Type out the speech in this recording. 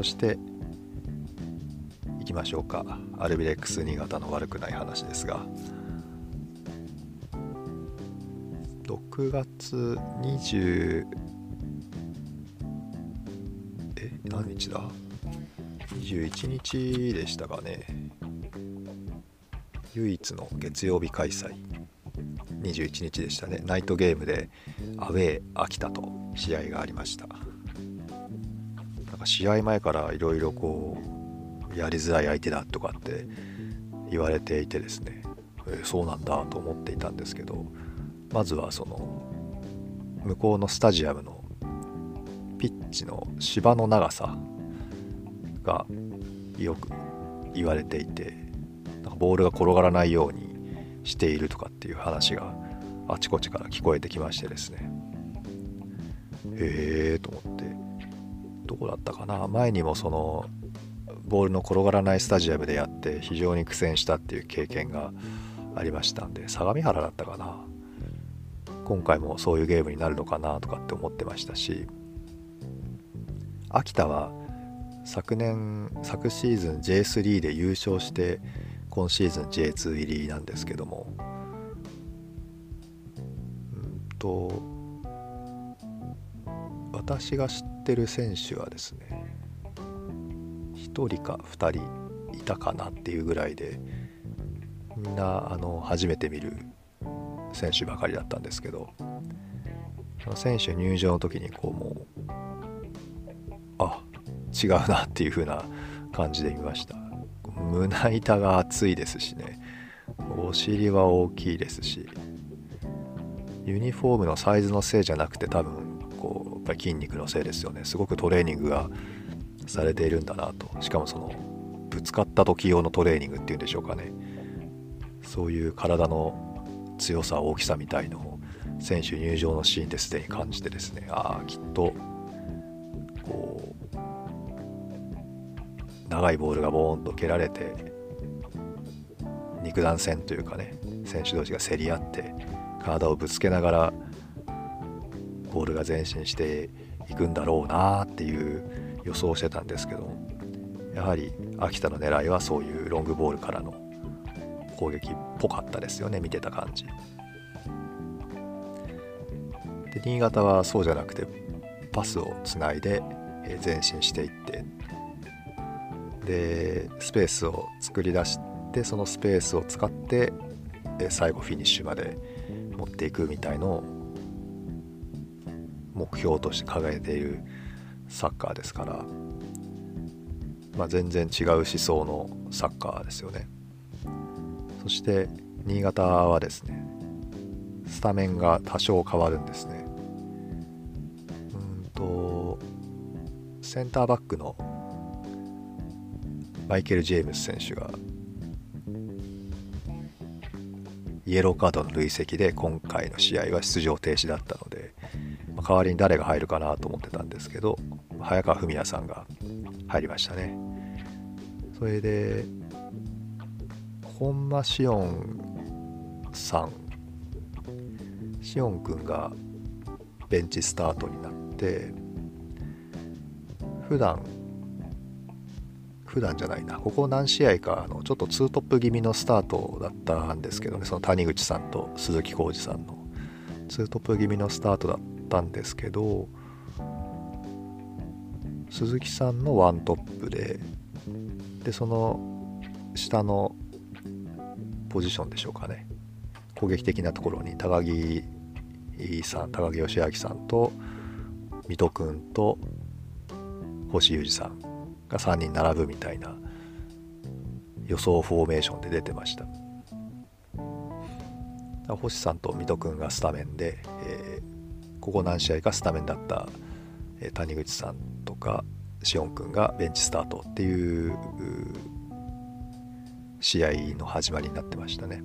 としていきましょうか。アルビレックス新潟の悪くない話ですが、6月20何日だ21日でしたかね。唯一の月曜日開催、21日でしたね。ナイトゲームでアウェー秋田と試合がありました。なんか試合前からいろいろこうやりづらい相手だとかって言われていてですね、そうなんだと思っていたんですけど、まずはその向こうのスタジアムのピッチの芝の長さがよく言われていて、なんかボールが転がらないようにしているとかっていう話があちこちから聞こえてきましてですね、と思って、どこだったかな、前にもそのボールの転がらないスタジアムでやって非常に苦戦したっていう経験がありましたんで、相模原だったかな、今回もそういうゲームになるのかなとかって思ってましたし、秋田は昨シーズン J3 で優勝して今シーズン J2 入りなんですけども、私が知ってる選手はですね1人か2人いたかなっていうぐらいで、みんな初めて見る選手ばかりだったんですけど、その選手入場の時にこうもう違うなっていう風な感じで見ました。胸板が厚いですしね、お尻は大きいですし、ユニフォームのサイズのせいじゃなくて多分こうやっぱり筋肉のせいですよね。すごくトレーニングがされているんだなと。しかもそのぶつかった時用のトレーニングっていうんでしょうかね、そういう体の強さ大きさみたいのを選手入場のシーンですでに感じてですね、きっとこう長いボールがボーンと蹴られて肉弾戦というかね、選手同士が競り合って体をぶつけながらボールが前進していくんだろうなっていう予想をしてたんですけど、やはり秋田の狙いはそういうロングボールからの攻撃っぽかったですよね、見てた感じで。新潟はそうじゃなくてパスをつないで前進していって、でスペースを作り出して、そのスペースを使って最後フィニッシュまで持っていくみたいのを目標として掲げているサッカーですから、全然違う思想のサッカーですよね。そして新潟はですね、スタメンが多少変わるんですね。センターバックのマイケル・ジェームス選手がイエローカードの累積で今回の試合は出場停止だったので、代わりに誰が入るかなと思ってたんですけど、早川文哉さんが入りましたね。それで本間紫音さん、紫音くんがベンチスタートになって、普段じゃないな、ここ何試合かちょっと2トップ気味のスタートだったんですけどね、その谷口さんと鈴木浩二さんの2トップ気味のスタートだったんですけど、鈴木さんの1トップでその下のポジションでしょうかね、攻撃的なところに高木義明さんと水戸くんと星裕二さんが3人並ぶみたいな予想フォーメーションで出てました。星さんと水戸くんがスタメンで、ここ何試合かスタメンだった谷口さんとか紫音くんがベンチスタートっていう試合の始まりになってましたね。